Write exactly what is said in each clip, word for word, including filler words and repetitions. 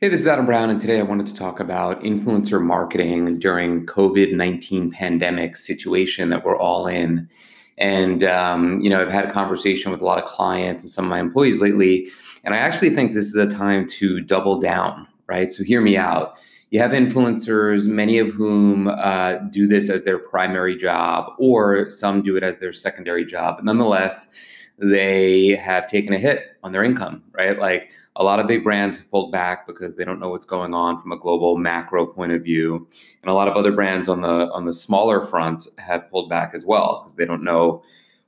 Hey, this is Adam Brown, and today I wanted to talk about influencer marketing during COVID nineteen pandemic situation that we're all in. And, um, you know, I've had a conversation with a lot of clients and some of my employees lately, and I actually think this is a time to double down, right? So hear me out. You have influencers, many of whom uh, do this as their primary job, or some do it as their secondary job. But nonetheless, they have taken a hit on their income, right? Like a lot of big brands have pulled back because they don't know what's going on from a global macro point of view. And a lot of other brands on the on the smaller front have pulled back as well because they don't know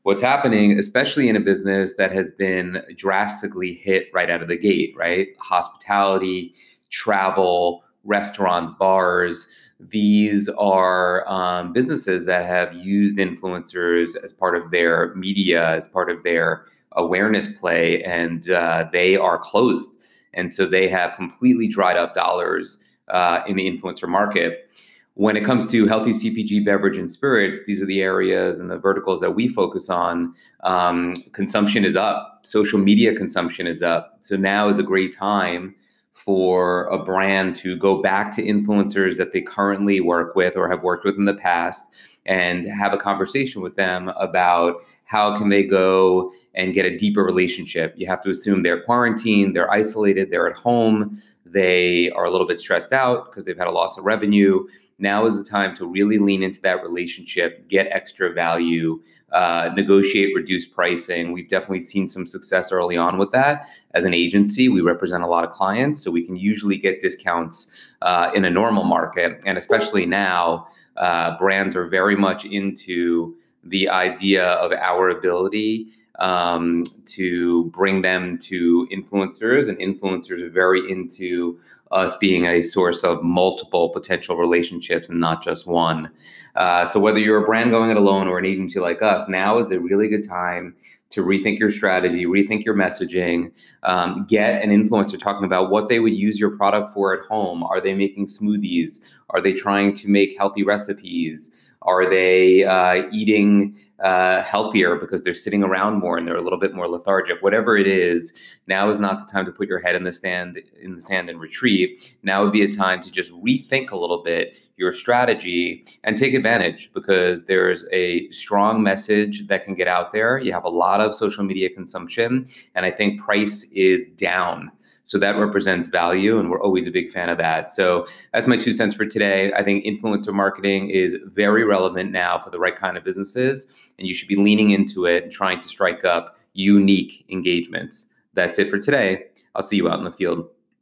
what's happening, especially in a business that has been drastically hit right out of the gate, right? Hospitality, travel, restaurants, bars, these are um, businesses that have used influencers as part of their media, as part of their awareness play, and uh, they are closed. And so they have completely dried up dollars uh, in the influencer market. When it comes to healthy C P G, beverage, and spirits, these are the areas and the verticals that we focus on. Um, consumption is up. Social media consumption is up. So now is a great time for a brand to go back to influencers that they currently work with or have worked with in the past and have a conversation with them about how can they go and get a deeper relationship. You have to assume they're quarantined, they're isolated, they're at home, they are a little bit stressed out because they've had a loss of revenue. Now is the time to really lean into that relationship, get extra value, uh, negotiate reduced pricing. We've definitely seen some success early on with that. As an agency, we represent a lot of clients, so we can usually get discounts uh, in a normal market. And especially now, uh, brands are very much into the idea of our ability um, to bring them to influencers, and influencers are very into us being a source of multiple potential relationships and not just one. Uh, so whether you're a brand going it alone or an agency like us, now is a really good time to rethink your strategy, rethink your messaging, um, get an influencer talking about what they would use your product for at home. Are they making smoothies? Are they trying to make healthy recipes? Are they uh, eating uh, healthier because they're sitting around more and they're a little bit more lethargic? Whatever it is, now is not the time to put your head in the sand, in the sand and retreat. Now would be a time to just rethink a little bit your strategy and take advantage, because there's a strong message that can get out there. You have a lot of social media consumption, and I think price is down. So that represents value, and we're always a big fan of that. So that's my two cents for today. I think influencer marketing is very relevant now for the right kind of businesses, and you should be leaning into it and trying to strike up unique engagements. That's it for today. I'll see you out in the field.